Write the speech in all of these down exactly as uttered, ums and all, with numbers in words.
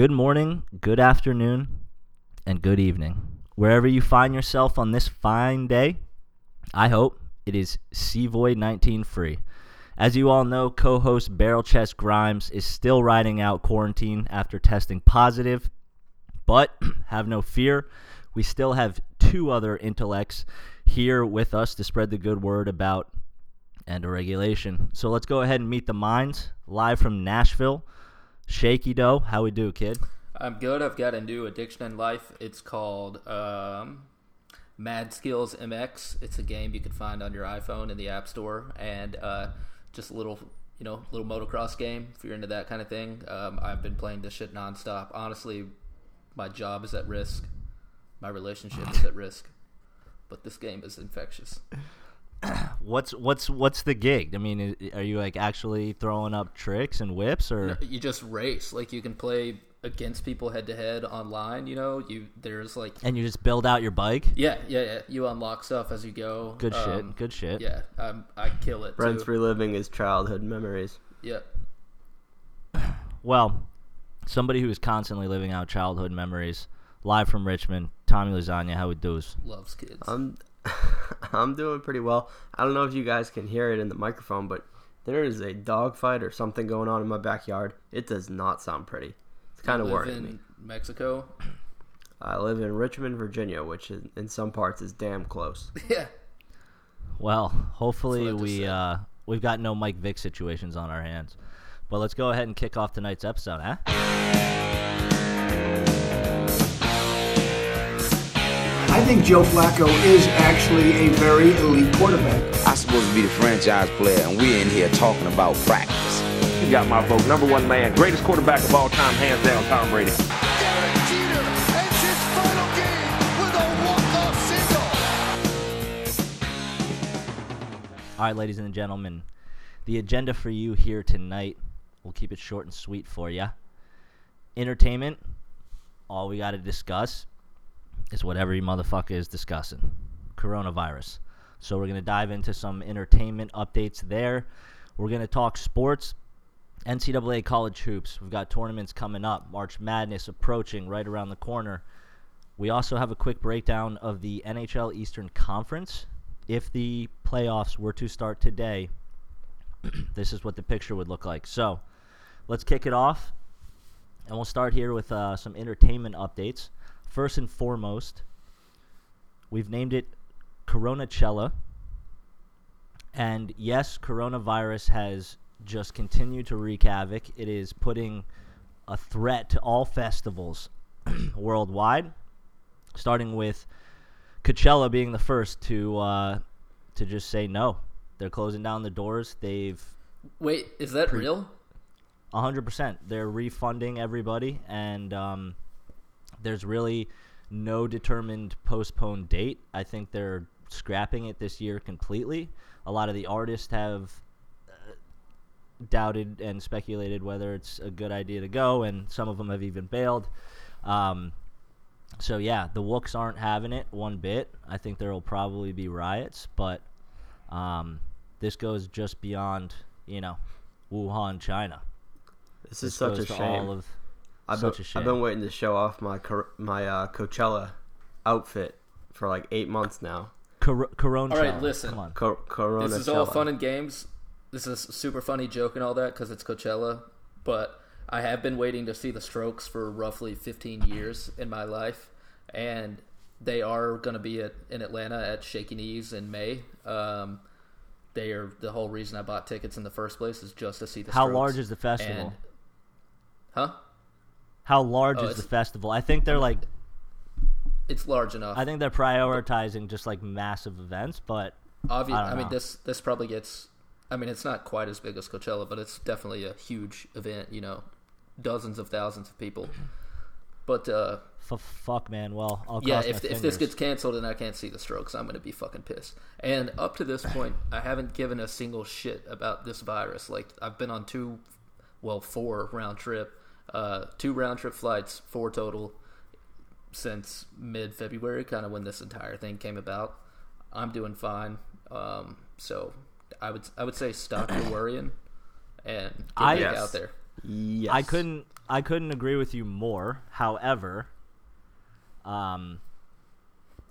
good morning, good afternoon, and good evening. Wherever you find yourself on this fine day, I hope it is C void nineteen free. As you all know, co-host Barrel Chest Grimes is still riding out quarantine after testing positive, but have no fear, we still have two other intellects here with us to spread the good word about endo regulation. So let's go ahead and meet the minds live from Nashville. Shaky Dough, how we do, kid? I'm good. I've got a new addiction in life. It's called um, Mad Skills M X. It's a game you can find on your iPhone in the App Store, and uh, just a little, you know, little motocross game if you're into that kind of thing. Um, I've been playing this shit nonstop. Honestly, my job is at risk. My relationship is at risk. But this game is infectious. What's what's what's the gig? I mean, are you like actually throwing up tricks and whips, or no, you just race? Like you can play against people head to head online. You know, you there's like and you just build out your bike. Yeah, yeah, yeah. You unlock stuff as you go. Good um, shit. Good shit. Yeah, I'm, I kill it. Brent's too. Reliving his childhood memories. Yep. Well, somebody who is constantly living out childhood memories. Live from Richmond, Tommy Lasagna. How we do's? Loves kids. Um. I'm doing pretty well. I don't know if you guys can hear it in the microphone, but there is a dogfight or something going on in my backyard. It does not sound pretty. It's kind of worrying. You live in Mexico? I live in Richmond, Virginia, which is, in some parts is damn close. Yeah. Well, hopefully we uh, we've got no Mike Vick situations on our hands. But let's go ahead and kick off tonight's episode, huh? I think Joe Flacco is actually a very elite quarterback. I'm supposed to be the franchise player, and we're in here talking about practice. You got my vote. Number one man, greatest quarterback of all time, hands down, Tom Brady. Derek Jeter ends his final game with a walk-off single. All right, ladies and gentlemen, the agenda for you here tonight, we'll keep it short and sweet for you. Entertainment, all we got to discuss is what every motherfucker is discussing. Coronavirus. So we're going to dive into some entertainment updates there. We're going to talk sports. N C double A college hoops. We've got tournaments coming up. March Madness approaching right around the corner. We also have a quick breakdown of the N H L Eastern Conference. If the playoffs were to start today, this is what the picture would look like. So let's kick it off. And we'll start here with uh, some entertainment updates. First and foremost, we've named it Coronachella. And yes, coronavirus has just continued to wreak havoc. It is putting a threat to all festivals worldwide, starting with Coachella being the first to uh, to just say no. They're closing down the doors. They've... Wait, is that pre- real? one hundred percent. They're refunding everybody, and... Um, There's really no determined postponed date. I think they're scrapping it this year completely. A lot of the artists have uh, doubted and speculated whether it's a good idea to go, and some of them have even bailed. Um, so, yeah, the Wooks aren't having it one bit. I think there will probably be riots, but um, this goes just beyond, you know, Wuhan, China. This is such a shame. I've been, I've been waiting to show off my my uh, Coachella outfit for like eight months now. Cor- Coronachella. All right, listen. Come on. Cor- Coronachella. This is all fun and games. This is a super funny joke and all that because it's Coachella. But I have been waiting to see The Strokes for roughly fifteen years in my life. And they are going to be at, in Atlanta at Shaky Knees in May. Um, they are the whole reason I bought tickets in the first place is just to see The Strokes. How large is the festival? And, huh? How large oh, is the festival? I think they're like... It's large enough. I think they're prioritizing just like massive events, but... Obvious, I, I mean, this this probably gets... I mean, it's not quite as big as Coachella, but it's definitely a huge event, you know. Dozens of thousands of people. But... uh F- Fuck, man. Well, I'll yeah, cross if, if this gets canceled and I can't see The Strokes, I'm going to be fucking pissed. And up to this point, I haven't given a single shit about this virus. Like, I've been on two... Well, four round trip. Uh, two round-trip flights, four total, since mid-February, kind of when this entire thing came about. I'm doing fine. Um, so I would I would say stop your worrying and get I, yes. out there. Yes. I couldn't I couldn't agree with you more. However, um,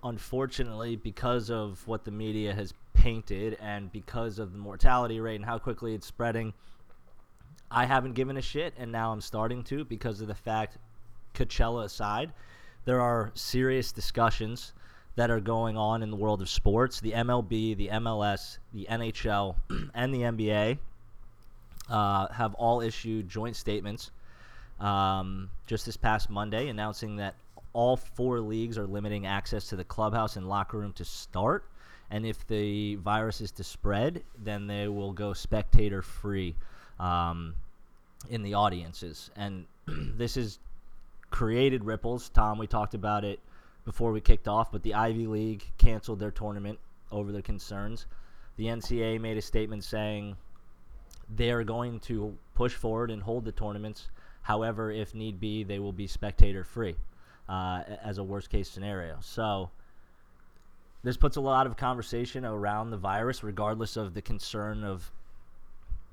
unfortunately, because of what the media has painted and because of the mortality rate and how quickly it's spreading, I haven't given a shit, and now I'm starting to because of the fact, Coachella aside, there are serious discussions that are going on in the world of sports. The M L B, the M L S, the N H L, and the N B A uh, have all issued joint statements um, just this past Monday announcing that all four leagues are limiting access to the clubhouse and locker room to start. And if the virus is to spread, then they will go spectator-free um, in the audiences. And this has created ripples. Tom, we talked about it before we kicked off, but the Ivy League canceled their tournament over their concerns. The N C double A made a statement saying they are going to push forward and hold the tournaments. However, if need be, they will be spectator-free uh, as a worst-case scenario. So this puts a lot of conversation around the virus, regardless of the concern of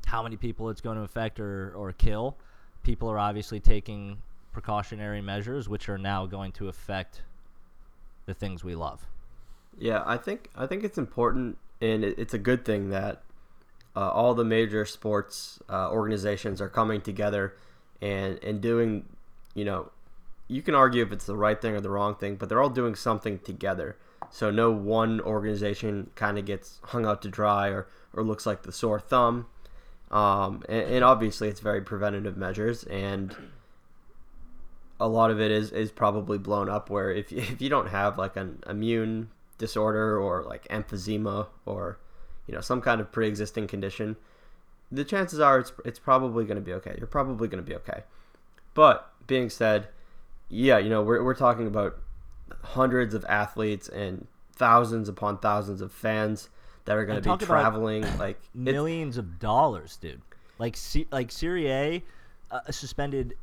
how many people it's going to affect or, or kill. People are obviously taking precautionary measures, which are now going to affect the things we love. Yeah, I think I think it's important, and it, it's a good thing that uh, all the major sports uh, organizations are coming together and, and doing, you know, you can argue if it's the right thing or the wrong thing, but they're all doing something together. So no one organization kind of gets hung out to dry or, or looks like the sore thumb. Um, and, and obviously it's very preventative measures, and a lot of it is, is probably blown up where if, if you don't have like an immune disorder or like emphysema or, you know, some kind of pre-existing condition, the chances are it's, it's probably going to be okay. You're probably going to be okay. But being said, yeah, you know, we're, we're talking about hundreds of athletes and thousands upon thousands of fans that are going to be traveling like millions of dollars, dude. Like, C- like Serie A uh, suspended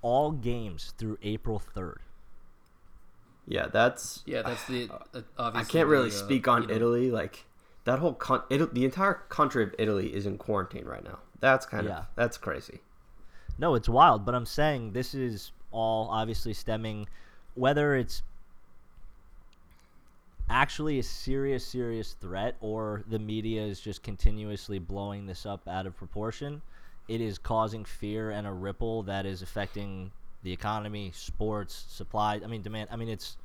all games through April third. Yeah, that's yeah, that's the uh, obviously I can't really the, uh, speak on you know. Italy. Like that whole con- Italy, the entire country of Italy is in quarantine right now. That's kind yeah. of that's crazy. No, it's wild. But I'm saying this is all obviously stemming, whether it's actually a serious, serious threat or the media is just continuously blowing this up out of proportion, it is causing fear and a ripple that is affecting the economy, sports, supply, I mean, demand. I mean, it's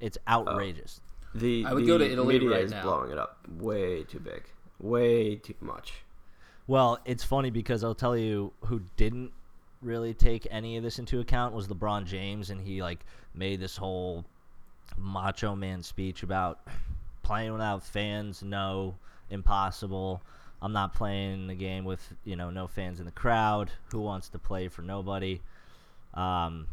it's outrageous. Oh. The, I would the go to Italy media right is now. Blowing it up way too big, way too much. Well, it's funny because I'll tell you who didn't really take any of this into account was LeBron James, and he like made this whole macho man speech about playing without fans, no, impossible. I'm not playing the game with, you know, no fans in the crowd. Who wants to play for nobody? Um,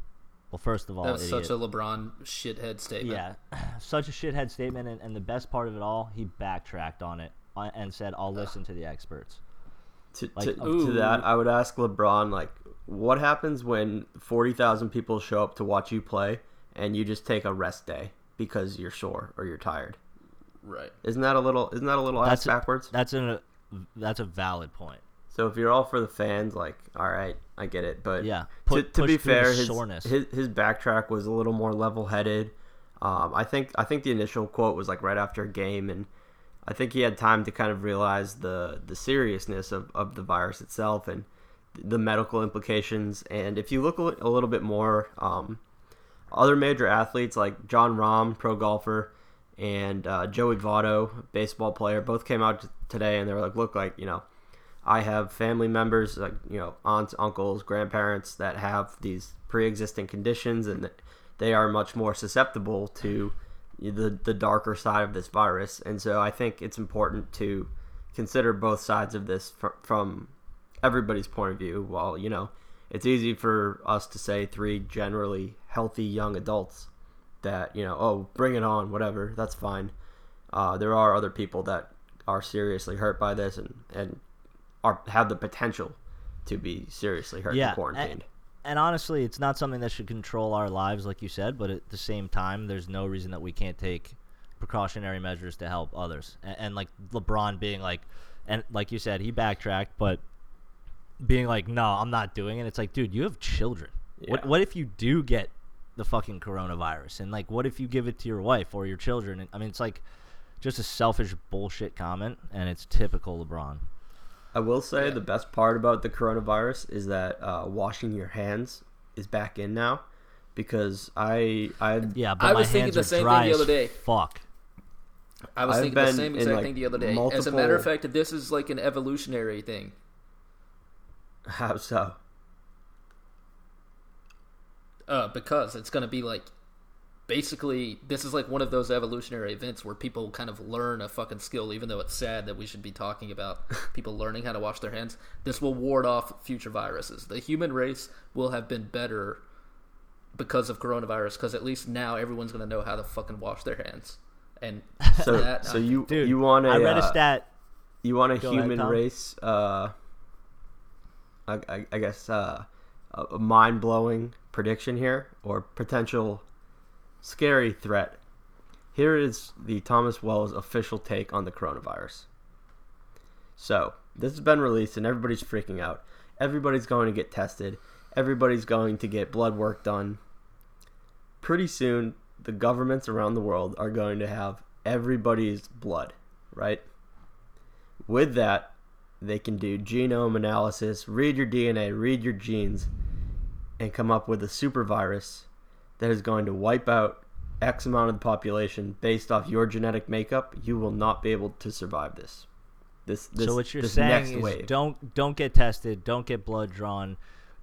well, first of all, that was idiot. Such a LeBron shithead statement. Yeah, such a shithead statement, and, and the best part of it all, he backtracked on it and said, "I'll listen to the experts." To, like, to, to that, I would ask LeBron, like, what happens when forty thousand people show up to watch you play and you just take a rest day because you're sore or you're tired? Right. Isn't that a little isn't that a little that's ass backwards? A, that's an, a that's a valid point. So if you're all for the fans, like, all right, I get it, but yeah, put, to, to be fair, his, his his backtrack was a little more level-headed. Um, I think I think the initial quote was like right after a game, and I think he had time to kind of realize the the seriousness of, of the virus itself and the medical implications. And if you look a little bit more, um, other major athletes like John Rahm, pro golfer, and uh, Joey Votto, baseball player, both came out t- today and they were like, look, like, you know, I have family members, like, you know, aunts, uncles, grandparents that have these pre-existing conditions, and they are much more susceptible to the the darker side of this virus. And so I think it's important to consider both sides of this fr- from everybody's point of view. While, you know, it's easy for us to say three generally healthy young adults that, you know, oh, bring it on, whatever, that's fine. Uh, there are other people that are seriously hurt by this and, and are have the potential to be seriously hurt yeah, and quarantined. And, and honestly, it's not something that should control our lives, like you said, but at the same time, there's no reason that we can't take precautionary measures to help others. And, and like LeBron being like, and like you said, he backtracked, but being like, no, I'm not doing it. It's like, dude, you have children. Yeah. What What if you do get the fucking coronavirus? And, like, what if you give it to your wife or your children? And, I mean, it's, like, just a selfish bullshit comment, and it's typical LeBron. I will say yeah. the best part about the coronavirus is that uh, washing your hands is back in now because I... I yeah, but I my was thinking hands the same thing the other day. Fuck. I was I've thinking the same exact like thing the other day. Multiple... As a matter of fact, this is like an evolutionary thing. How so? Uh, because it's going to be like, basically, this is like one of those evolutionary events where people kind of learn a fucking skill, even though it's sad that we should be talking about people learning how to wash their hands. This will ward off future viruses. The human race will have been better because of coronavirus, because at least now everyone's going to know how to fucking wash their hands. And so, that, so you dude, you want a? I read a stat. Uh, you want a Go human ahead, race? Uh, I, I, I guess uh, a mind-blowing prediction here, or potential scary threat. Here is the Thomas Wells official take on the coronavirus. So this has been released, and everybody's freaking out. Everybody's going to get tested. Everybody's going to get blood work done. Pretty soon, the governments around the world are going to have everybody's blood, right? With that, they can do genome analysis, read your D N A, read your genes, and come up with a super virus that is going to wipe out X amount of the population based off your genetic makeup. You will not be able to survive this. This, this so what you're this saying next is wave. don't don't get tested, don't get blood drawn,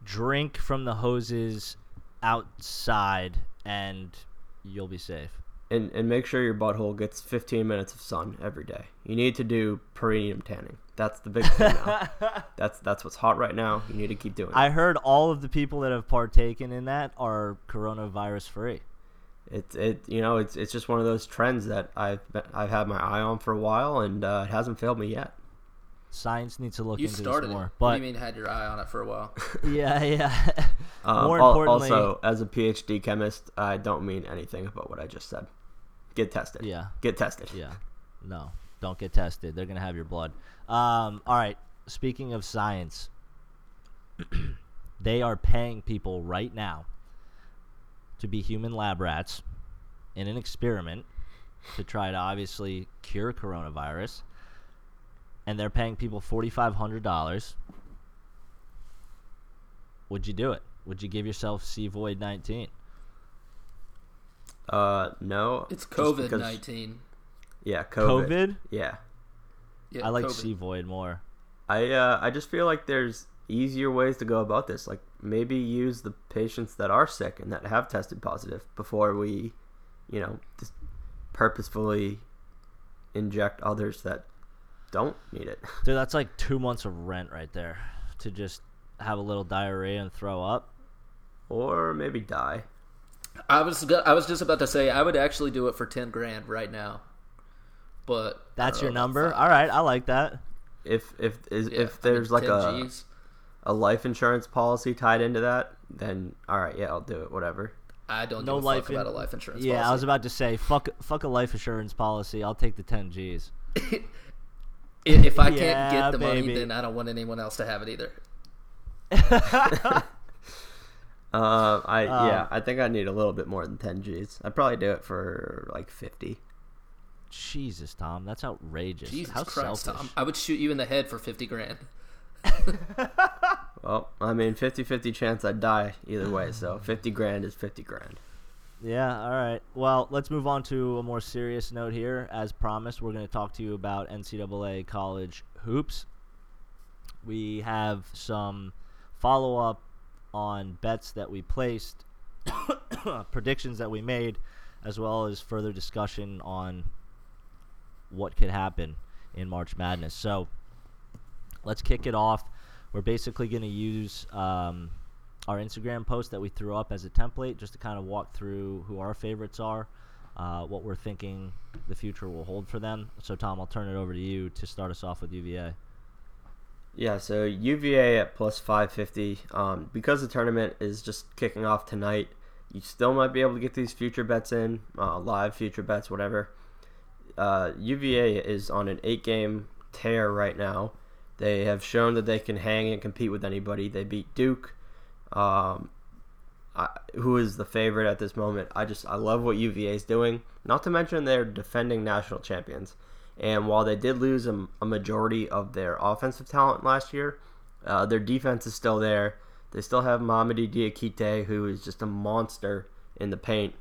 drink from the hoses outside, and you'll be safe. And and make sure your butthole gets fifteen minutes of sun every day. You need to do perineum tanning. That's the big thing now. that's that's what's hot right now. You need to keep doing it. I heard all of the people that have partaken in that are coronavirus free. It's it you know it's it's just one of those trends that I've been, I've had my eye on for a while, and uh, it hasn't failed me yet. Science needs to look you into started this more. It. But what do you mean had your eye on it for a while? yeah, yeah. um, more importantly, also, as a PhD chemist, I don't mean anything about what I just said. Get tested. Yeah. Get tested. Yeah. No, don't get tested. They're going to have your blood. Um, all right. Speaking of science, they are paying people right now to be human lab rats in an experiment to try to obviously cure coronavirus. And they're paying people forty-five hundred dollars. Would you do it? Would you give yourself C void nineteen? Uh, no. It's COVID nineteen. Yeah, COVID. COVID? Yeah. yeah I like C void more. I uh, I just feel like there's easier ways to go about this. Like, maybe use the patients that are sick and that have tested positive before we, you know, just purposefully inject others that don't need it. Dude, that's like two months of rent right there to just have a little diarrhea and throw up, or maybe die. I was I was just about to say I would actually do it for ten grand right now, but that's your number. All right, I like that. If if is, yeah, if there's I mean, like a G's. a life insurance policy tied into that, then all right, yeah, I'll do it. Whatever. I don't know life in, about a life insurance. Yeah, policy. I was about to say fuck fuck a life insurance policy. I'll take the ten G's. If I can't yeah, get the baby. money, then I don't want anyone else to have it either. uh, I um, yeah, I think I need a little bit more than ten G's. I'd probably do it for like fifty. Jesus, Tom, that's outrageous. Jesus How Christ, selfish. Tom, I would shoot you in the head for fifty grand. Well, I mean, fifty-fifty chance I'd die either way. So fifty grand is fifty grand. Yeah, all right. Well, let's move on to a more serious note here. As promised, we're going to talk to you about N C double A college hoops. We have some follow-up on bets that we placed, predictions that we made, as well as further discussion on what could happen in March Madness. So let's kick it off. We're basically going to use um, – our Instagram post that we threw up as a template just to kind of walk through who our favorites are, uh, what we're thinking the future will hold for them. So, Tom, I'll turn it over to you to start us off with U V A. Yeah, so U V A at plus five fifty. Um, because the tournament is just kicking off tonight, you still might be able to get these future bets in, uh, live future bets, whatever. Uh, U V A is on an eight-game tear right now. They have shown that they can hang and compete with anybody. They beat Duke, um, I, who is the favorite at this moment. I just I love what U V A is doing. Not to mention they're defending national champions. And while they did lose a, a majority of their offensive talent last year, uh, their defense is still there. They still have Mamadi Diakite, who is just a monster in the paint.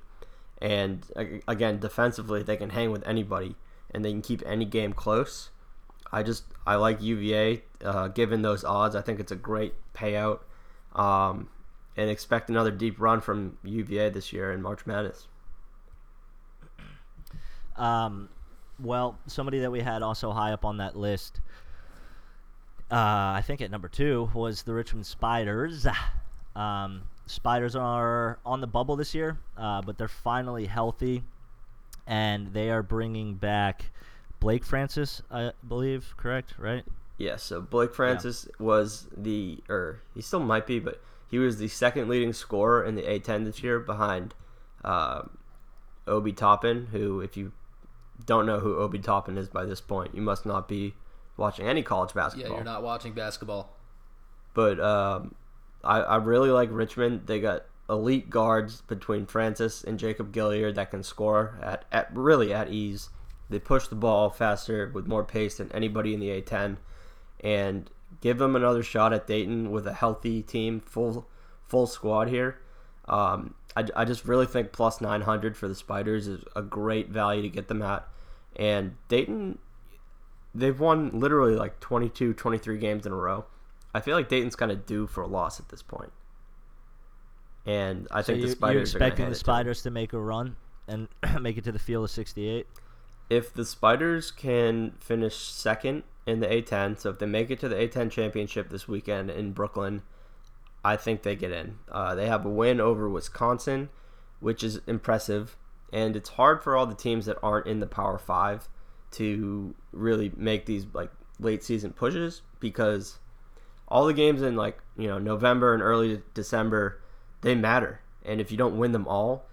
And again, defensively, they can hang with anybody, and they can keep any game close. I just I like U V A uh, given those odds. I think it's a great payout, um, and expect another deep run from U V A this year in March Madness. Um, well, somebody that we had also high up on that list, uh, I think at number two, was the Richmond Spiders. Um, Spiders are on the bubble this year, uh, but they're finally healthy, and they are bringing back Blake Francis, I believe, correct, right? Yeah, so Blake Francis yeah. was the, or he still might be, but he was the second leading scorer in the A ten this year behind uh, Obi Toppin, who, if you don't know who Obi Toppin is by this point, you must not be watching any college basketball. Yeah, you're not watching basketball. But um, I, I really like Richmond. They got elite guards between Francis and Jacob Gilliard that can score at, at really at ease. They push the ball faster with more pace than anybody in the A ten, and give them another shot at Dayton with a healthy team, full full squad here. Um, I, I just really think plus nine hundred for the Spiders is a great value to get them at. And Dayton, they've won literally like twenty-two, twenty-three games in a row. I feel like Dayton's kind of due for a loss at this point. And I so think you, the Spiders are expecting the Spiders to make a run and make it to the field of sixty-eight? If the Spiders can finish second in the A ten, so if they make it to the A ten championship this weekend in Brooklyn, I think they get in. Uh, they have a win over Wisconsin, which is impressive, and it's hard for all the teams that aren't in the Power Five to really make these like late season pushes, because all the games in like you know November and early December, they matter, and if you don't win them all,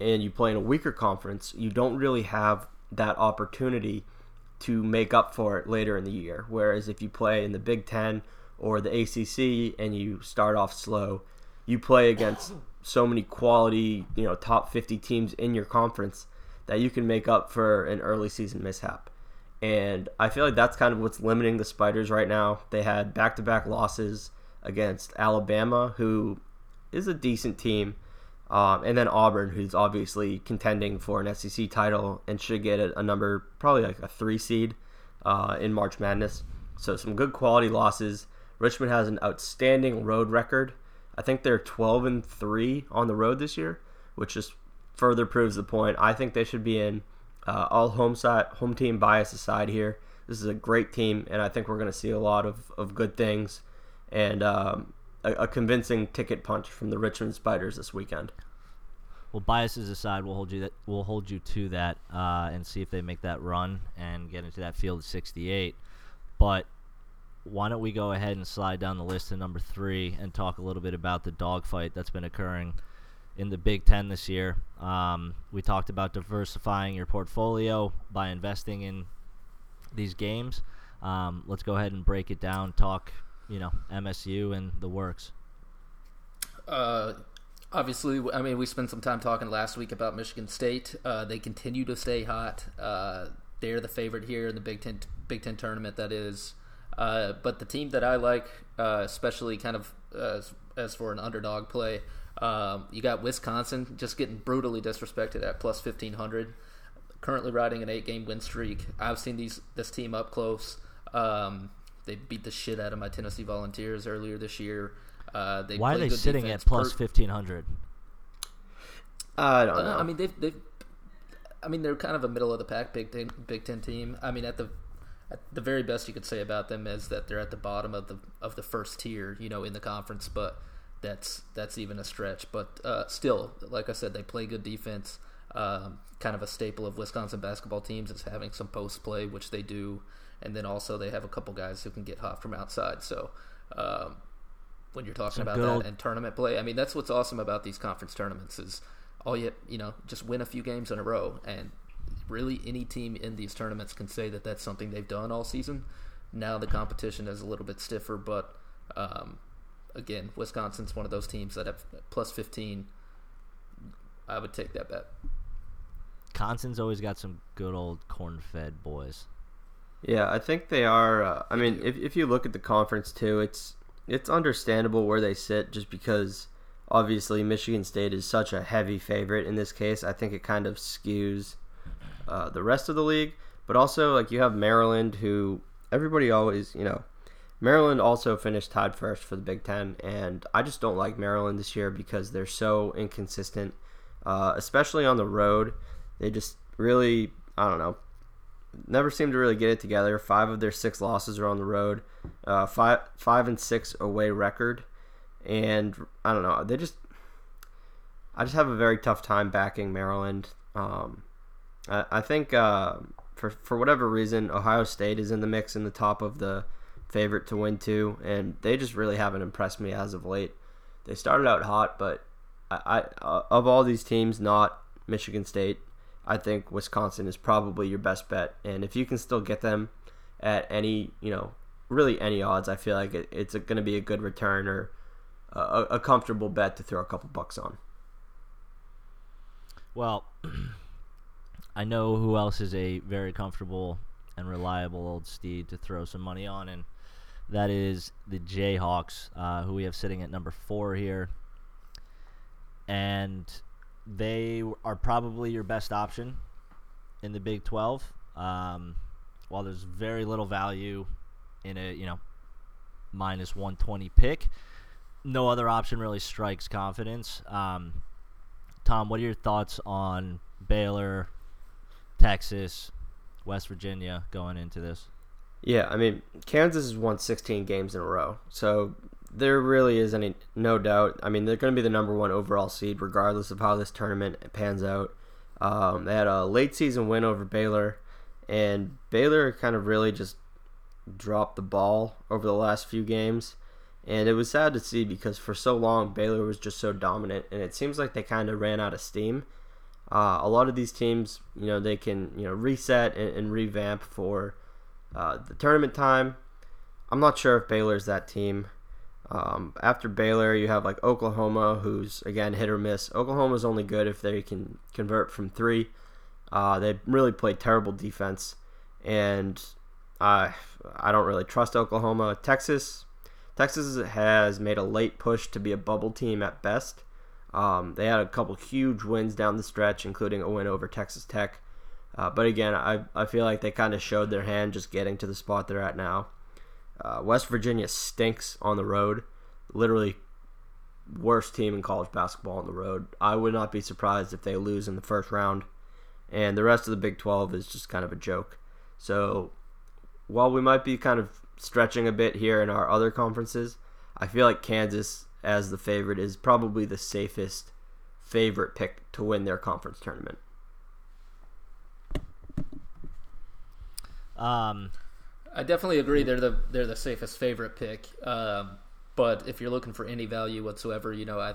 and you play in a weaker conference, you don't really have that opportunity to make up for it later in the year. Whereas if you play in the Big Ten or the A C C and you start off slow, you play against so many quality, you know, top fifty teams in your conference that you can make up for an early season mishap. And I feel like that's kind of what's limiting the Spiders right now. They had back-to-back losses against Alabama, who is a decent team, Um, and then Auburn, who's obviously contending for an S E C title and should get a, a number, probably like a three seed uh, in March Madness. So some good quality losses. Richmond has an outstanding road record. I think they're twelve and three on the road this year, which just further proves the point. I think they should be in. Uh, all home side, home team bias aside here, this is a great team, and I think we're going to see a lot of, of good things. And Um, A, a convincing ticket punch from the Richmond Spiders this weekend. Well, biases aside, we'll hold you that we'll hold you to that uh, and see if they make that run and get into that field of sixty-eight. But why don't we go ahead and slide down the list to number three and talk a little bit about the dogfight that's been occurring in the Big Ten this year. Um, we talked about diversifying your portfolio by investing in these games. Um, let's go ahead and break it down. Talk. You know, M S U and the works. Uh, obviously, I mean, we spent some time talking last week about Michigan State. Uh, they continue to stay hot. Uh, they're the favorite here in the Big Ten Big Ten tournament, that is. Uh, but the team that I like, uh, especially kind of uh, as for an underdog play, um, you got Wisconsin just getting brutally disrespected at plus fifteen hundred. Currently riding an eight-game win streak. I've seen these this team up close. Um They beat the shit out of my Tennessee Volunteers earlier this year. Uh, they Why are they sitting defense. at plus fifteen hundred? I don't uh, know. I mean, they've, they've. I mean, they're kind of a middle of the pack Big Ten, Big Ten team. I mean, at the at the very best you could say about them is that they're at the bottom of the of the first tier, you know, in the conference. But that's that's even a stretch. But uh, still, like I said, they play good defense. Um, kind of a staple of Wisconsin basketball teams is having some post play, which they do. And then also they have a couple guys who can get hot from outside. So um, when you're talking about that and tournament play, I mean, that's what's awesome about these conference tournaments is all you, you know, just win a few games in a row. And really any team in these tournaments can say that that's something they've done all season. Now the competition is a little bit stiffer, but um, again, Wisconsin's one of those teams that have plus fifteen. I would take that bet. Wisconsin's always got some good old corn-fed boys. Yeah, I think they are. Uh, I mean, if if you look at the conference too, it's it's understandable where they sit just because obviously Michigan State is such a heavy favorite in this case. I think it kind of skews uh, the rest of the league, but also like you have Maryland, who everybody always, you know, Maryland also finished tied first for the Big Ten, and I just don't like Maryland this year because they're so inconsistent, uh, especially on the road. They just really, I don't know, never seem to really get it together. Five of their six losses are on the road, uh, five five and six away record, and I don't know. They just, I just have a very tough time backing Maryland. Um, I, I think uh, for for whatever reason, Ohio State is in the mix in the top of the favorite to win too, and they just really haven't impressed me as of late. They started out hot, but I, I uh, of all these teams, not Michigan State. I think Wisconsin is probably your best bet, and if you can still get them at any, you know, really any odds, I feel like it, it's going to be a good return or a, a comfortable bet to throw a couple bucks on. Well, I know who else is a very comfortable and reliable old steed to throw some money on, and that is the Jayhawks, uh, who we have sitting at number four here, and they are probably your best option in the Big twelve. Um, while there's very little value in a, you know, minus one twenty pick, no other option really strikes confidence. Um, Tom, what are your thoughts on Baylor, Texas, West Virginia going into this? Yeah, I mean, Kansas has won sixteen games in a row, so there really is any no doubt. I mean, they're going to be the number one overall seed regardless of how this tournament pans out. Um, they had a late season win over Baylor, and Baylor kind of really just dropped the ball over the last few games, and it was sad to see because for so long Baylor was just so dominant, and it seems like they kind of ran out of steam. Uh, a lot of these teams, you know, they can, you know, reset and, and revamp for uh, the tournament time. I'm not sure if Baylor's that team. Um, after Baylor, you have like Oklahoma, who's again hit or miss. Oklahoma's only good if they can convert from three. Uh, they really play terrible defense, and I I don't really trust Oklahoma. Texas, Texas has made a late push to be a bubble team at best. Um, they had a couple huge wins down the stretch, including a win over Texas Tech. Uh, but again, I I feel like they kind of showed their hand just getting to the spot they're at now. Uh, West Virginia stinks on the road. Literally worst team in college basketball on the road. I would not be surprised if they lose in the first round. And the rest of the Big twelve is just kind of a joke. So while we might be kind of stretching a bit here in our other conferences, I feel like Kansas as the favorite is probably the safest favorite pick to win their conference tournament. Um... I definitely agree they're the they're the safest favorite pick, um, but if you're looking for any value whatsoever, you know, I,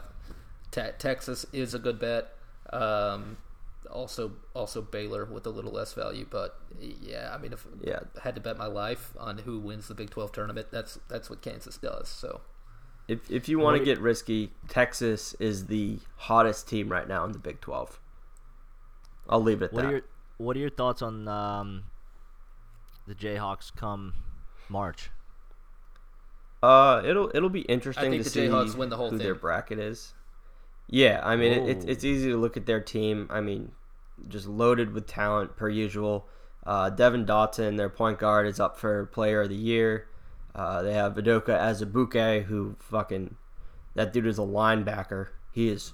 te- Texas is a good bet. Um, also, also Baylor with a little less value, but yeah, I mean, if yeah. I had to bet my life on who wins the Big twelve tournament, that's that's what Kansas does. So, if if you want to get risky, Texas is the hottest team right now in the Big twelve. I'll leave it at what that. Are your, what are your thoughts on Um, the Jayhawks come March? Uh, it'll it'll be interesting to see win the whole who thing. Their bracket is. Yeah, I mean, it, it's it's easy to look at their team. I mean, just loaded with talent per usual. Uh, Devin Dotson, their point guard, is up for Player of the Year. Uh, they have Udoka Azubuike, who fucking that dude is a linebacker. He is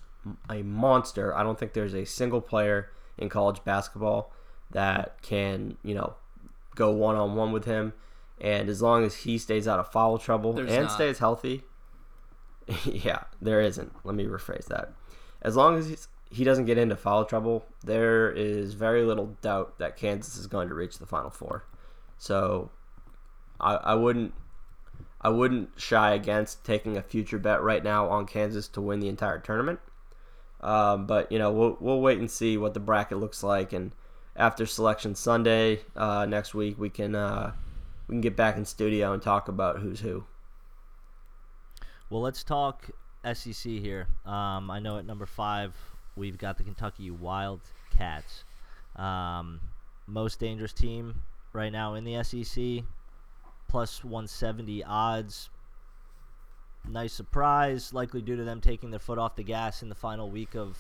a monster. I don't think there's a single player in college basketball that can, you know, go one-on-one with him, and as long as he stays out of foul trouble There's and not. stays healthy, yeah, there isn't. Let me rephrase that. As long as he's, he doesn't get into foul trouble, there is very little doubt that Kansas is going to reach the Final Four. So I, I wouldn't I wouldn't shy against taking a future bet right now on Kansas to win the entire tournament. Um, but, you know, we'll, we'll wait and see what the bracket looks like, and after Selection Sunday uh, next week, we can uh, we can get back in studio and talk about who's who. Well, let's talk S E C here. Um, I know at number five we've got the Kentucky Wildcats. Um, most dangerous team right now in the S E C. Plus one seventy odds. Nice surprise, likely due to them taking their foot off the gas in the final week of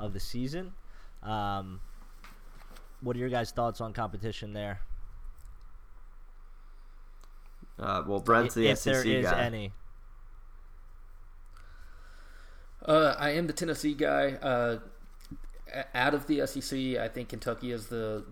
of the season. Um, what are your guys' thoughts on competition there? Uh, well, Brent's the if S E C guy. If there is guy. any. Uh, I am the Tennessee guy. Uh, out of the S E C, I think Kentucky is the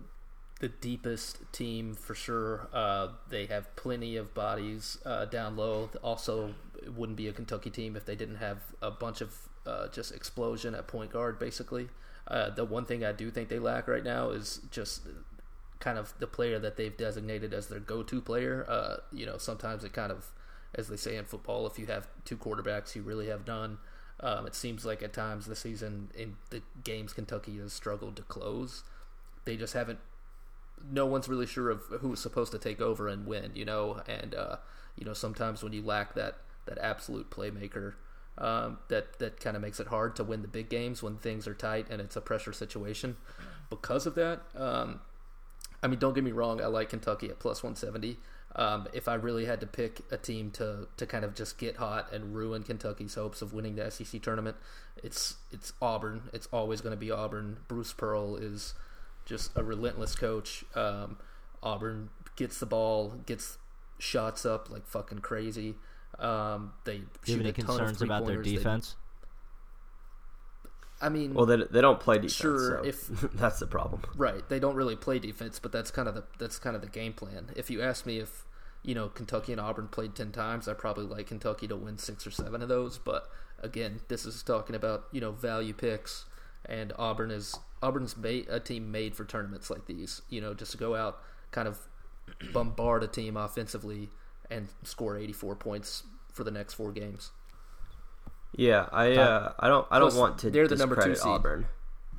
the deepest team for sure. Uh, they have plenty of bodies uh, down low. Also, it wouldn't be a Kentucky team if they didn't have a bunch of uh, just explosion at point guard, basically. Uh, the one thing I do think they lack right now is just kind of the player that they've designated as their go-to player. Uh, you know, sometimes it kind of, as they say in football, if you have two quarterbacks, you really have none. Um, it seems like at times this season in the games Kentucky has struggled to close. They just haven't – no one's really sure of who's supposed to take over and win, you know. And, uh, you know, sometimes when you lack that, that absolute playmaker, um, that, that kind of makes it hard to win the big games when things are tight and it's a pressure situation. Because of that, um, I mean, don't get me wrong, I like Kentucky at plus one seventy. Um, if I really had to pick a team to, to kind of just get hot and ruin Kentucky's hopes of winning the S E C tournament, it's it's Auburn. It's always going to be Auburn. Bruce Pearl is just a relentless coach. Um, Auburn gets the ball, gets shots up like fucking crazy. Um, they Do you have any concerns about their defense? They, I mean, well, they they don't play defense. Sure, so if that's the problem, right? They don't really play defense, but that's kind of the that's kind of the game plan. If you ask me if you know Kentucky and Auburn played ten times, I probably like Kentucky to win six or seven of those. But again, this is talking about you know value picks, and Auburn is Auburn's made, a team made for tournaments like these. You know, just to go out kind of bombard a team offensively and score eighty-four points for the next four games. Yeah, I uh, I don't I don't Plus, want to they're the discredit number two Auburn.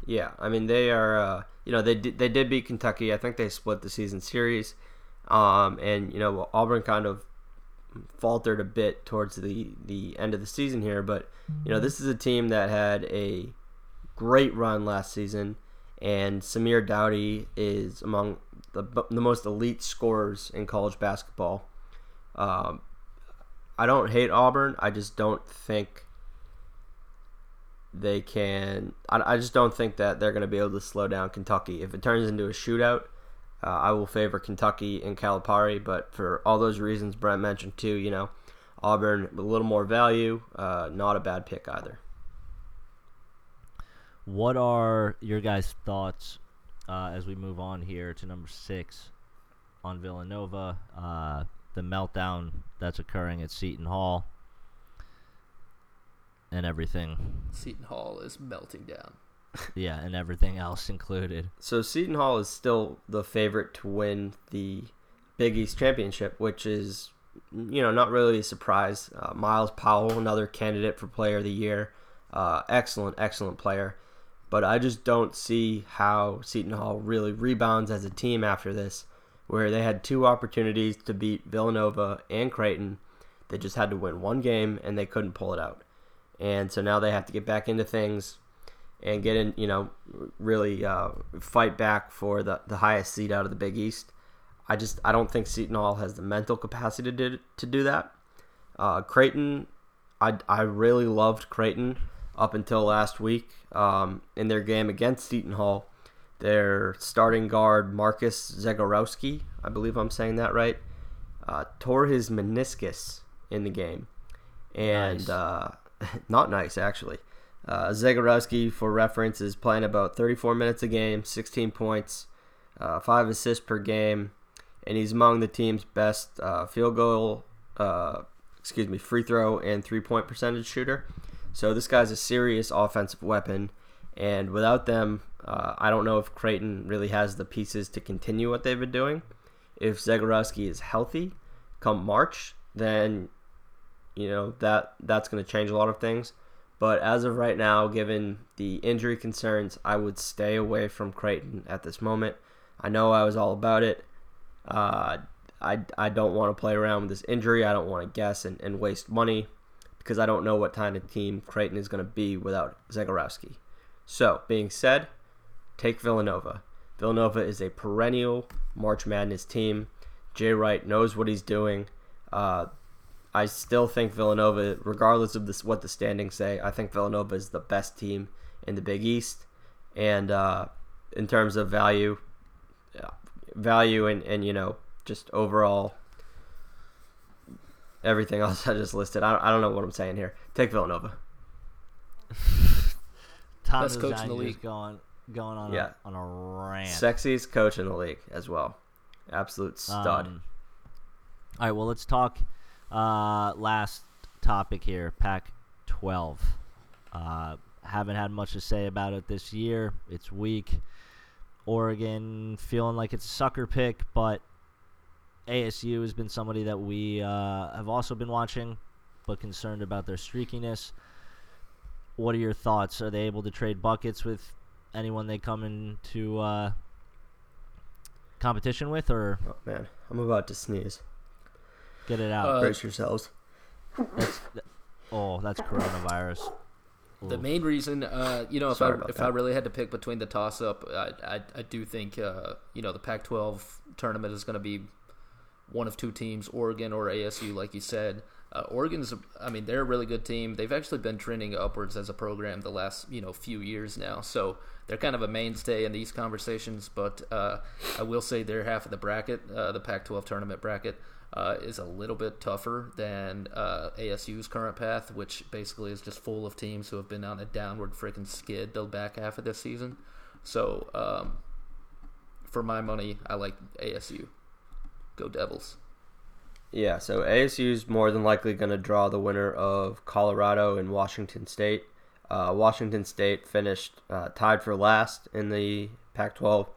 Yeah, I mean they are uh, you know they did, they did beat Kentucky. I think they split the season series, um, and you know Auburn kind of faltered a bit towards the the end of the season here. But you know this is a team that had a great run last season, and Samir Dowdy is among the the most elite scorers in college basketball. Um, I don't hate Auburn. I just don't think they can. I, I just don't think that they're going to be able to slow down Kentucky. If it turns into a shootout, uh, I will favor Kentucky and Calipari. But for all those reasons Brent mentioned too, you know, Auburn with a little more value, uh, not a bad pick either. What are your guys' thoughts uh, as we move on here to number six on Villanova? Uh, the meltdown that's occurring at Seton Hall and everything. Seton Hall is melting down. Yeah, and everything else included. So Seton Hall is still the favorite to win the Big East Championship, which is, you know, not really a surprise. Uh, Miles Powell, another candidate for Player of the Year. Uh, excellent, excellent player. But I just don't see how Seton Hall really rebounds as a team after this, where they had two opportunities to beat Villanova and Creighton. They just had to win one game, and they couldn't pull it out. And so now they have to get back into things and get in, you know, really uh, fight back for the, the highest seed out of the Big East. I just I don't think Seton Hall has the mental capacity to do, to do that. Uh, Creighton, I, I really loved Creighton up until last week um, in their game against Seton Hall. Their starting guard, Marcus Zagorowski, I believe I'm saying that right, uh, tore his meniscus in the game. And nice. Uh, not nice, actually. Uh, Zagorowski, for reference, is playing about thirty-four minutes a game, sixteen points, uh, five assists per game, and he's among the team's best uh, field goal, uh, excuse me, free throw and three-point percentage shooter. So this guy's a serious offensive weapon, and without them, Uh, I don't know if Creighton really has the pieces to continue what they've been doing. If Zagorowski is healthy come March, then you know that that's going to change a lot of things. But as of right now, given the injury concerns, I would stay away from Creighton at this moment. I know I was all about it. Uh, I, I don't want to play around with this injury. I don't want to guess and, and waste money because I don't know what kind of team Creighton is going to be without Zagorowski. So, being said, take Villanova. Villanova is a perennial March Madness team. Jay Wright knows what he's doing. Uh, I still think Villanova, regardless of this, what the standings say, I think Villanova is the best team in the Big East. And uh, in terms of value, value and, and, you know, just overall everything else I just listed. I don't, I don't know what I'm saying here. Take Villanova. Best coach in the league. Going, going on, yeah. a, on a rant. Sexiest coach in the league as well. Absolute stud. Um, all right, well, let's talk uh, last topic here, Pac twelve. Uh, haven't had much to say about it this year. It's weak. Oregon feeling like it's a sucker pick, but A S U has been somebody that we uh, have also been watching, but concerned about their streakiness. What are your thoughts? Are they able to trade buckets with anyone they come into uh, competition with? Or oh, man, I'm about to sneeze. Get it out. Uh, Brace yourselves. That's, oh, that's coronavirus. Ooh. The main reason, uh, you know, if Sorry I if that. I really had to pick between the toss-up, I I, I do think, uh, you know, the Pac twelve tournament is going to be one of two teams, Oregon or A S U, like you said. Uh, Oregon's, I mean, they're a really good team. They've actually been trending upwards as a program the last, you know, few years now. So they're kind of a mainstay in these conversations. But uh, I will say their half of the bracket, uh, the Pac twelve tournament bracket, uh, is a little bit tougher than uh, A S U's current path, which basically is just full of teams who have been on a downward freaking skid the back half of this season. So um, for my money, I like A S U. Go Devils. Yeah, so A S U is more than likely going to draw the winner of Colorado and Washington State. Uh, Washington State finished uh, tied for last in the Pac twelve,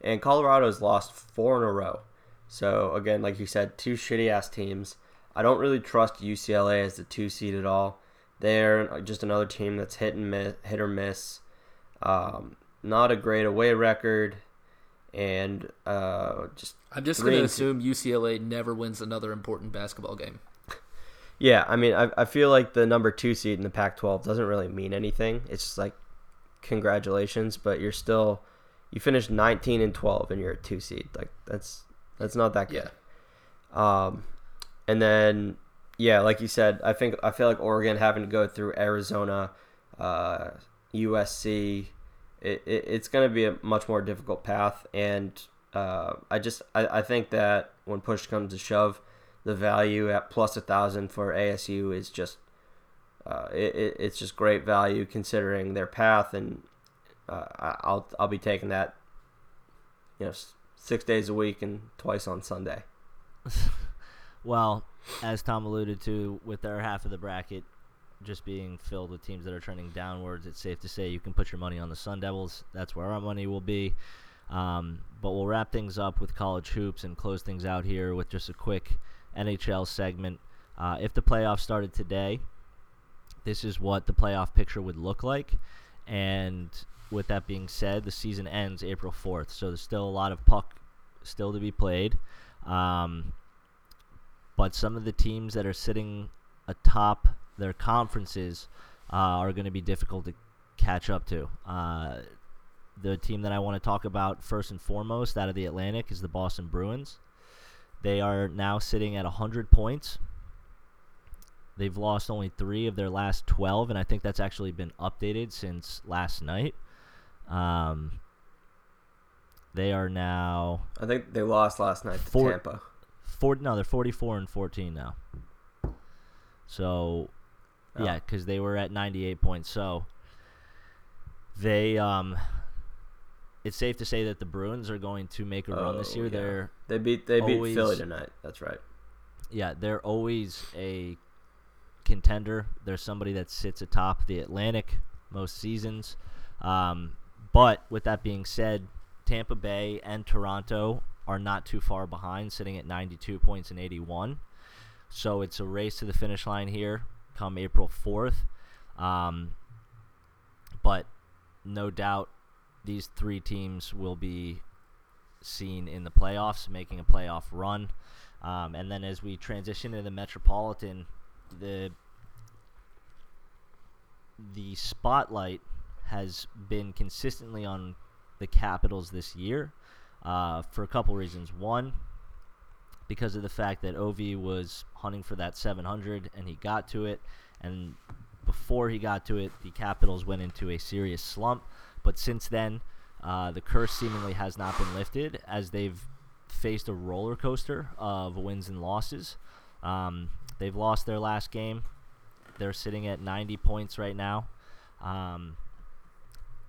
and Colorado's lost four in a row. So, again, like you said, two shitty-ass teams. I don't really trust U C L A as the two seed at all. They're just another team that's hit and miss, hit or miss. Um, not a great away record. And uh, just I'm just going to assume U C L A never wins another important basketball game. Yeah, I mean, I I feel like the number two seed in the Pac twelve doesn't really mean anything. It's just like, congratulations, but you're still you finished nineteen and twelve, and you're a two seed. Like that's that's not that good. Yeah. Um, and then yeah, like you said, I think I feel like Oregon having to go through Arizona, uh, U S C. It, it, it's going to be a much more difficult path, and uh, I just I, I think that when push comes to shove, the value at plus a thousand for A S U is just uh, it, it's just great value considering their path, and uh, I'll I'll be taking that, you know, six days a week and twice on Sunday. Well, as Tom alluded to, with their half of the bracket just being filled with teams that are trending downwards, it's safe to say you can put your money on the Sun Devils. That's where our money will be. Um, but we'll wrap things up with college hoops and close things out here with just a quick N H L segment. Uh, if the playoffs started today, this is what the playoff picture would look like. And with that being said, the season ends April fourth, so there's still a lot of puck still to be played. Um, but some of the teams that are sitting atop their conferences uh, are going to be difficult to catch up to. Uh, the team that I want to talk about first and foremost out of the Atlantic is the Boston Bruins. They are now sitting at one hundred points. They've lost only three of their last twelve, and I think that's actually been updated since last night. Um, they are now... I think they lost last night to four, Tampa. Four, no, they're forty-four and fourteen now. So... Yeah, because they were at ninety-eight points. So they, um, it's safe to say that the Bruins are going to make a oh, run this year. Yeah. They're they beat they always, beat Philly tonight. That's right. Yeah, they're always a contender. They're somebody that sits atop the Atlantic most seasons. Um, but with that being said, Tampa Bay and Toronto are not too far behind, sitting at ninety-two points and eighty-one. So it's a race to the finish line here come April fourth. Um, but no doubt these three teams will be seen in the playoffs, making a playoff run. Um, and then as we transition to the Metropolitan, the the spotlight has been consistently on the Capitals this year uh, for a couple reasons. One, because of the fact that Ovi was hunting for that seven hundred, and he got to it. And before he got to it, the Capitals went into a serious slump. But since then, uh, the curse seemingly has not been lifted, as they've faced a roller coaster of wins and losses. Um, they've lost their last game. They're sitting at ninety points right now. Um,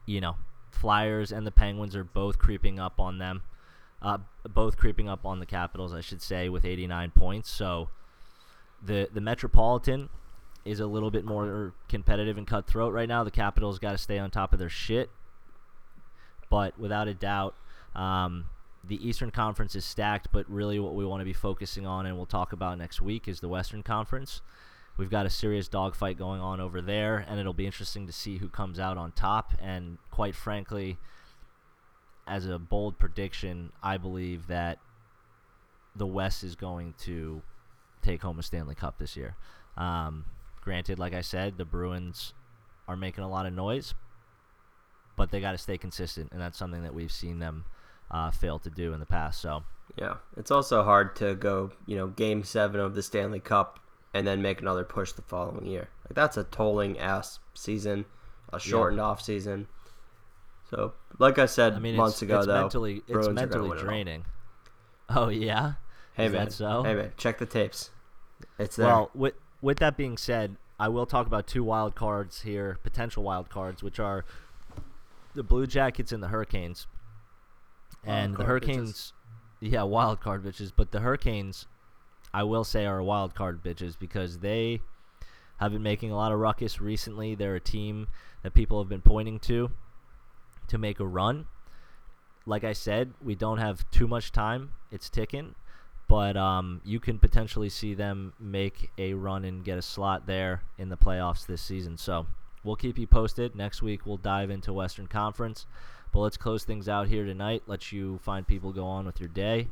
you know, Flyers and the Penguins are both creeping up on them. Uh, both creeping up on the Capitals, I should say, with eighty-nine points. So the the Metropolitan is a little bit more competitive and cutthroat right now. The Capitals got to stay on top of their shit. But without a doubt, um, the Eastern Conference is stacked, but really what we want to be focusing on, and we'll talk about next week, is the Western Conference. We've got a serious dogfight going on over there, and it'll be interesting to see who comes out on top. And quite frankly, as a bold prediction, I believe that the West is going to take home a Stanley Cup this year. Um, granted, like I said, the Bruins are making a lot of noise, but they got to stay consistent, and that's something that we've seen them uh, fail to do in the past. So yeah, it's also hard to go, you know, Game Seven of the Stanley Cup and then make another push the following year. Like, that's a tolling ass season, a shortened yeah. off season. So, like I said I mean, months it's, ago, it's though, mentally, it's mentally draining. It oh yeah, hey Is man, that so? hey man, check the tapes. It's there. Well, with with that being said, I will talk about two wild cards here, potential wild cards, which are the Blue Jackets and the Hurricanes. Wild and the Hurricanes, bitches. yeah, wild card bitches. But the Hurricanes, I will say, are wild card bitches because they have been making a lot of ruckus recently. They're a team that people have been pointing to. to make a run. Like I said, we don't have too much time. It's ticking. But um, you can potentially see them make a run and get a slot there in the playoffs this season. So we'll keep you posted. Next week we'll dive into Western Conference. But let's close things out here tonight. Let you find people go on with your day.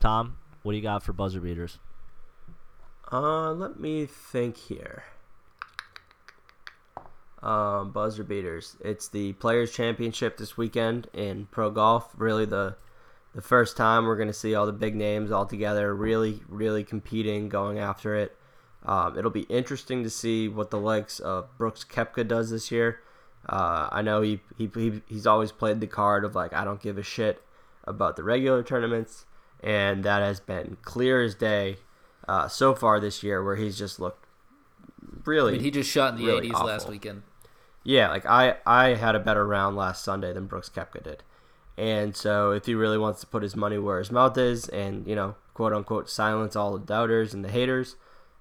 Tom, what do you got for buzzer beaters? Uh, let me think here. Um, buzzer beaters. It's the Players Championship this weekend in pro golf. Really the the first time we're going to see all the big names all together, really, really competing, going after it. Um, it'll be interesting to see what the likes of Brooks Koepka does this year. Uh, I know he, he he he's always played the card of, like, I don't give a shit about the regular tournaments, and that has been clear as day uh, so far this year, where he's just looked really I mean, he just shot in the really eighties awful. last weekend. Yeah, like I, I had a better round last Sunday than Brooks Koepka did. And so if he really wants to put his money where his mouth is and, you know, quote-unquote silence all the doubters and the haters,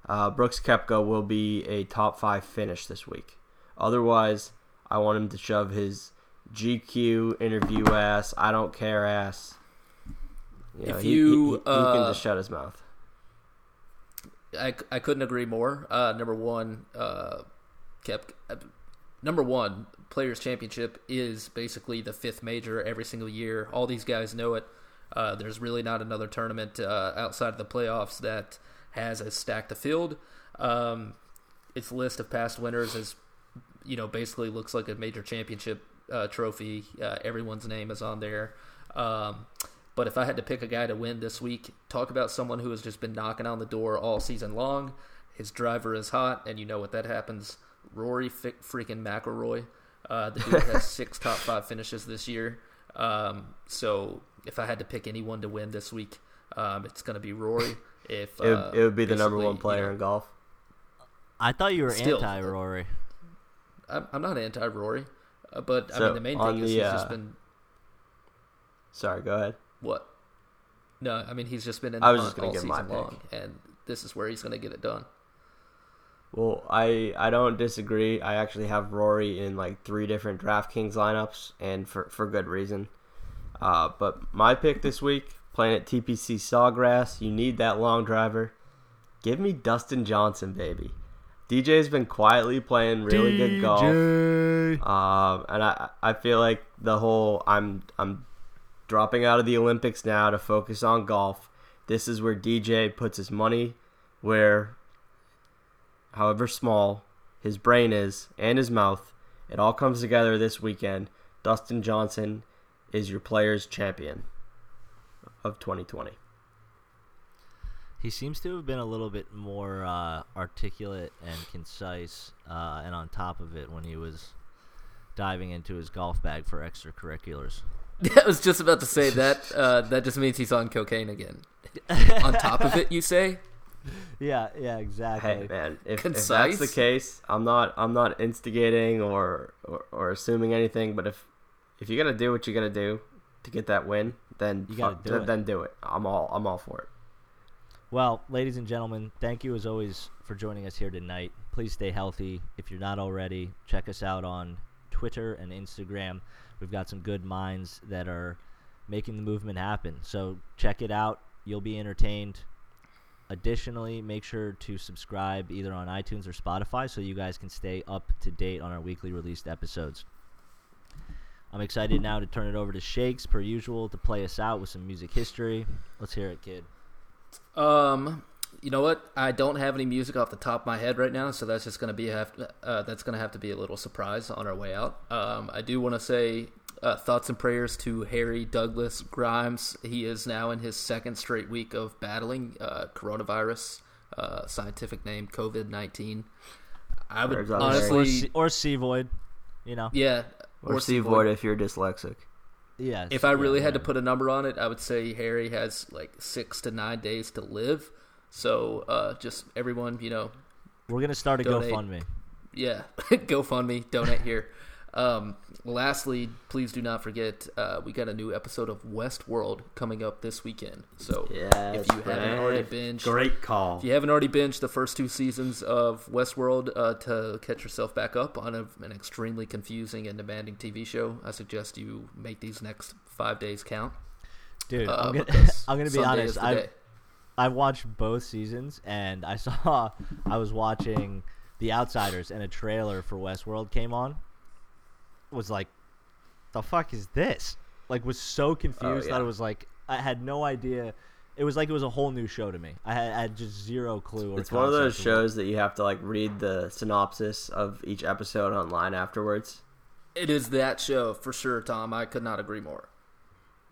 uh, Brooks Koepka will be a top-five finish this week. Otherwise, I want him to shove his G Q interview ass, I don't care ass. You know, if you, he, he, he uh, can just shut his mouth. I, I couldn't agree more. Uh, number one, uh, Koepka... Number one, Players' Championship is basically the fifth major every single year. All these guys know it. Uh, there's really not another tournament uh, outside of the playoffs that has as stacked a field. Um, its list of past winners is, you know, basically looks like a major championship uh, trophy. Uh, everyone's name is on there. Um, but if I had to pick a guy to win this week, talk about someone who has just been knocking on the door all season long. His driver is hot, and you know what that happens. Rory f- freaking McIlroy. Uh, the dude has six top five finishes this year. Um, so if I had to pick anyone to win this week, um, it's going to be Rory. If uh, it, would, it would be the number one player you know, in golf. I thought you were still, anti-Rory. I'm, I'm not anti-Rory, uh, but so I mean the main thing the, is he's uh, just been. Sorry, go ahead. What? No, I mean he's just been in the I was just gonna all give season long, and this is where he's going to get it done. Well, I, I don't disagree. I actually have Rory in like three different DraftKings lineups, and for, for good reason. Uh, but my pick this week, playing at T P C Sawgrass, you need that long driver. Give me Dustin Johnson, baby. D J's been quietly playing really D J. good golf. Um, and I, I feel like the whole I'm I'm dropping out of the Olympics now to focus on golf. This is where D J puts his money, where, however small his brain is and his mouth, it all comes together this weekend. Dustin Johnson is your players' champion of twenty twenty. He seems to have been a little bit more uh, articulate and concise uh, and on top of it when he was diving into his golf bag for extracurriculars. I was just about to say that. Uh, that just means he's on cocaine again. On top of it, you say? Yeah, yeah, exactly. Hey, man, if, if that's the case, I'm not, I'm not instigating or, or, or assuming anything. But if, if you're gonna do what you're gonna do to get that win, then you gotta do it. Then do it. I'm all, I'm all for it. Well, ladies and gentlemen, thank you as always for joining us here tonight. Please stay healthy. If you're not already, check us out on Twitter and Instagram. We've got some good minds that are making the movement happen. So check it out. You'll be entertained. Additionally, make sure to subscribe either on iTunes or Spotify so you guys can stay up to date on our weekly released episodes. I'm excited now to turn it over to Shakes, per usual, to play us out with some music history. Let's hear it, kid. Um, you know what? I don't have any music off the top of my head right now, so that's just going to be have to, uh, that's going to have to be a little surprise on our way out. Um, I do want to say uh, thoughts and prayers to Harry Douglas Grimes. He is now in his second straight week of battling uh, coronavirus, uh, scientific name COVID nineteen. I would honestly, or C-Void, you know, yeah, or, or C-Void if you're dyslexic. Yes. If I really yeah, had yeah. to put a number on it, I would say Harry has like six to nine days to live. So uh, just everyone, you know. We're going to start a donate. GoFundMe. Yeah, GoFundMe, donate here. Um, lastly, please do not forget, uh, we got a new episode of Westworld coming up this weekend. So yes, if you great. haven't already binged. Great call. If you haven't already binged the first two seasons of Westworld uh, to catch yourself back up on a, an extremely confusing and demanding T V show, I suggest you make these next five days count. Dude, uh, I'm gonna, I'm gonna be Sunday honest. I I watched both seasons, and I saw, I was watching The Outsiders, and a trailer for Westworld came on. Was like, the fuck is this? Like, was so confused oh, yeah. that it was like, I had no idea. It was like it was a whole new show to me. I had, I had just zero clue. Or it's one of those shows that you have to like read the synopsis of each episode online afterwards. It is that show for sure, Tom. I could not agree more.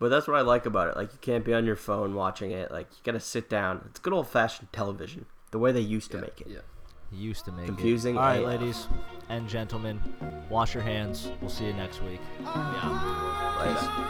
But that's what I like about it. Like, you can't be on your phone watching it. Like, you gotta sit down. It's good old fashioned television, the way they used to yeah, make it. Yeah. Used to make confusing. It. All right, ladies and gentlemen, wash your hands. We'll see you next week. Yeah.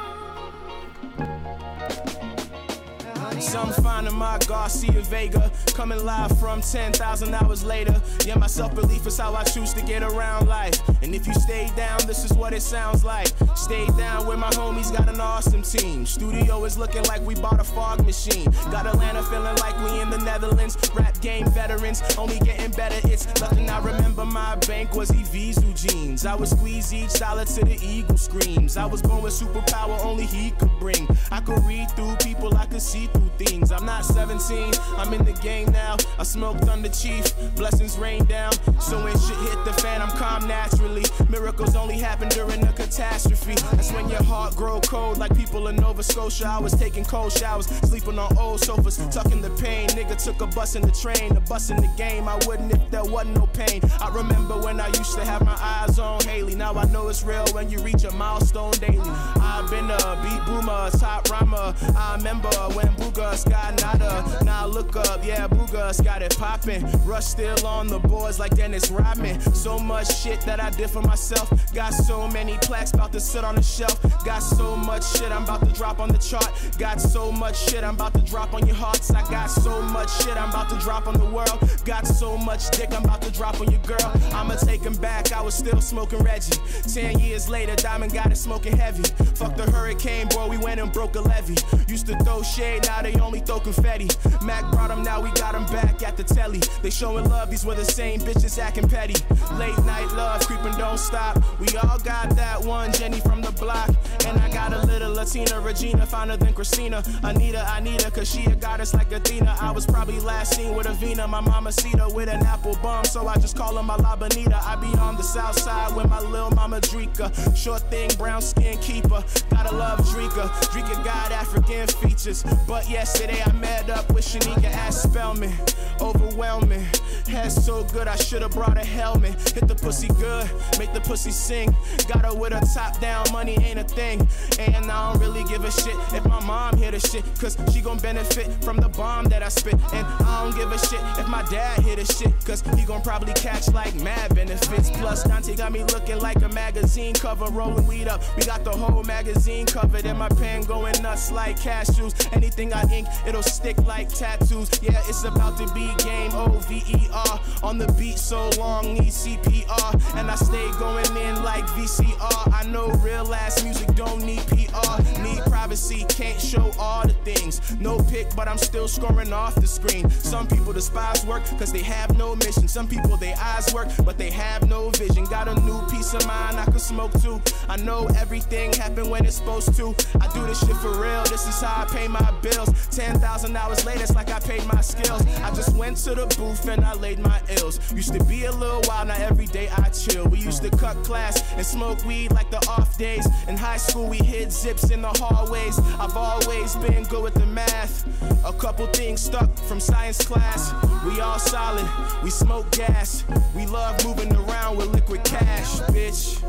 Some finding my Garcia Vega, coming live from ten thousand hours later. Yeah, my self-belief is how I choose to get around life. And if you stay down, this is what it sounds like. Stay down where my homies got an awesome team. Studio is looking like we bought a fog machine. Got Atlanta feeling like we in the Netherlands. Rap game veterans, only getting better. It's nothing I remember. My bank was Evizu jeans. I would squeeze each dollar to the eagle screams. I was born with superpower only he could bring. I could read through people, I could see through things. I'm not seventeen, I'm in the game now. I smoked on the chief, blessings rain down. So when shit hit the fan, I'm calm naturally. Miracles only happen during a catastrophe. That's when your heart grow cold, like people in Nova Scotia. I was taking cold showers, sleeping on old sofas, tucking the pain. Nigga took a bus in the train, a bus in the game. I wouldn't if there wasn't no pain. I remember when I used to have my eyes on Haley. Now I know it's real when you reach a milestone daily. I've been a beat boomer, top rhymer. I remember when Booga Scott nada, now look up, yeah, Boogus got it poppin'. Rush still on the boards like Dennis Rodman. So much shit that I did for myself. Got so many plaques about to sit on the shelf. Got so much shit I'm about to drop on the chart. Got so much shit I'm about to drop on your hearts. I got so much shit I'm about to drop on the world. Got so much dick I'm about to drop on your girl. I'ma take him back, I was still smoking Reggie. Ten years later, Diamond got it smoking heavy. Fuck the hurricane, boy, we went and broke a levee. Used to throw shade, now they only throw confetti. Mac brought him, now we got him back at the telly. They showing love, these were the same bitches acting petty. Late night love, creeping don't stop. We all got that one, Jenny from the block. And I got Got a little Latina, Regina, finer than Christina. Anita, I need her, cause she a goddess like Athena. I was probably last seen with Avena, my mama Cita with an apple bum, so I just call her my La Bonita. I be on the south side with my lil' mama Drika. Short thing, brown skin keeper. Gotta love Drika. Drika got African features. But yesterday I met up with Shanika ass Spellman. Overwhelming. Hair so good, I should have brought a helmet. Hit the pussy good, make the pussy sing. Got her with her top down, money ain't a thing. And I don't really give a shit if my mom hear the shit, cause she gon' benefit from the bomb that I spit. And I don't give a shit if my dad hear the shit, cause he gon' probably catch like mad benefits. Plus Dante got me looking like a magazine cover, rolling weed up. We got the whole magazine covered, and my pen going nuts like cashews. Anything I ink, it'll stick like tattoos. Yeah, it's about to be game O V E R. On the beat so long, need C P R. And I stay going in like V C R. I know real ass music don't need P R. Need privacy, can't show all the things. No pick, but I'm still scoring off the screen. Some people despise work, cause they have no mission. Some people, they eyes work, but they have no vision. Got a new peace of mind I can smoke too. I know everything happened when it's supposed to. I do this shit for real, this is how I pay my bills. ten thousand hours later, it's like I paid my skills. I just went to the booth and I laid my ills. Used to be a little wild, now every day I chill. We used to cut class and smoke weed like the off days. In high school we hid zips in the hallways. I've always been good with the math. A couple things stuck from science class. We all solid, we smoke gas. We love moving around with liquid cash, bitch.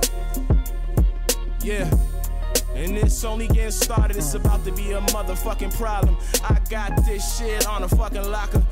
Yeah. And it's only getting started, it's about to be a motherfucking problem. I got this shit on a fucking locker.